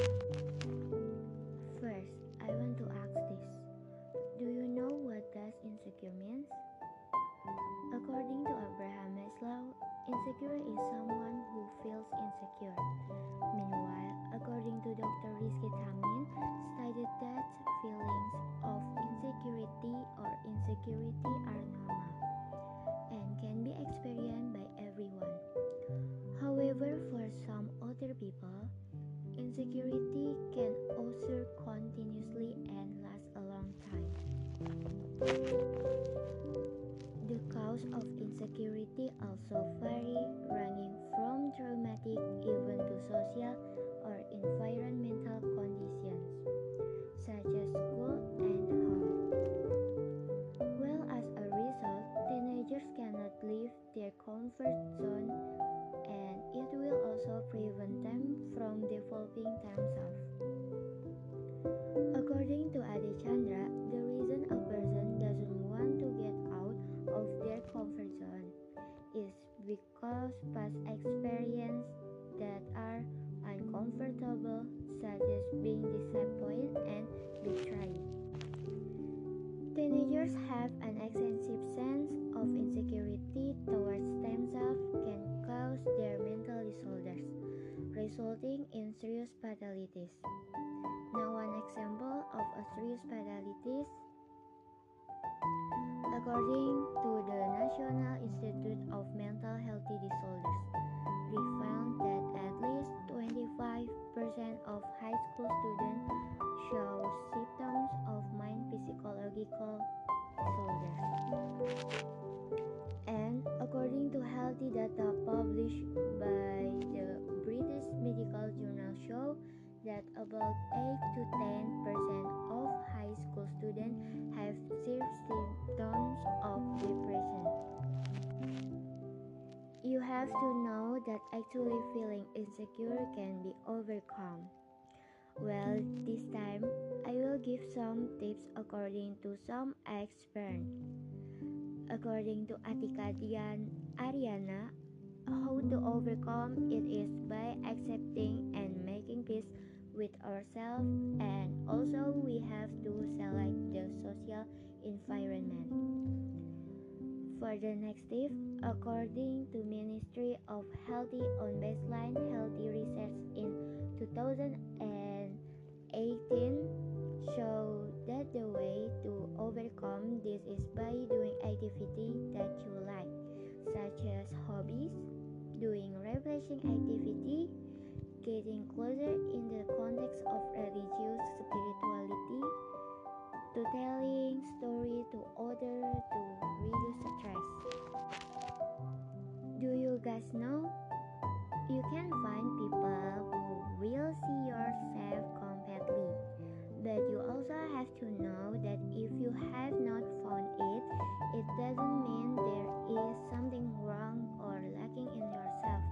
First, I want to ask this. Do you know what does insecure means? According to Abraham Maslow, insecure is someone who feels insecure. Meanwhile, according to Dr. Rizky Thamin, stated that feelings of insecurity or insecurity are normal and can be experienced by everyone. However, for some other people, insecurity can occur continuously and last a long time. The cause of insecurity also vary, ranging from traumatic event to social or environmental conditions, such as school and home. Well, as a result, teenagers cannot leave their comfort zone, and it will also prevent them from developing themselves. According to Adi Chandra, the reason a person doesn't want to get of their comfort zone is because past experiences that are uncomfortable, such as being disappointed and betrayed. Teenagers have an excessive sense of insecurity towards themselves can cause their mental disorders, resulting in serious fatalities. Now, one example of a serious fatalities. According to the National Institute of Mental Healthy Disorders, we found that at least 25% of high school students show symptoms of mild psychological disorders. And according to healthy data published by the British Medical Journal, show that about 8 to 10% of high school students have severe symptoms of depression. You have to know that actually feeling insecure can be overcome. Well, this time I will give some tips according to some experts. According to Atikadian Ariana, how to overcome it is by accepting and making peace with ourselves, and also we have to select the social environment. For the next tip, according to Ministry of Health on Baseline Healthy Research in 2018 show that the way to overcome this is by doing activity that you like, such as hobbies, doing refreshing activity, getting closer in the context of religious spirituality, to telling story to others to reduce stress. Do you guys know? You can find people who will see yourself completely, but you also have to know that if you have not found it, it doesn't mean there is something wrong or lacking in yourself.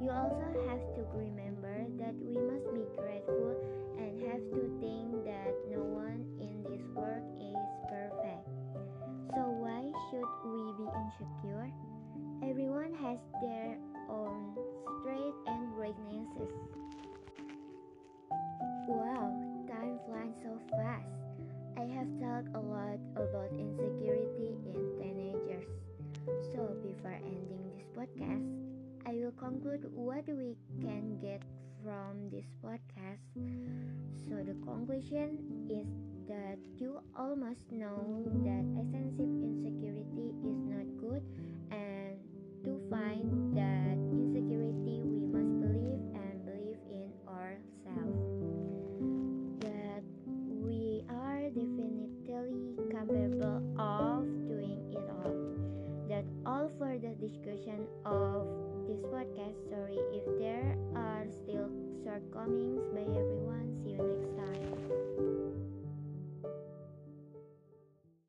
You also have to remember that we must be grateful and have to think that no one in this world is perfect. So why should we be insecure? Everyone has their own strengths and weaknesses. Wow, time flies so fast. I have talked a lot about insecurity in teenagers. So before ending this podcast, I will conclude what we can get from this podcast. So the conclusion is that you almost know that excessive insecurity is not good, and to find that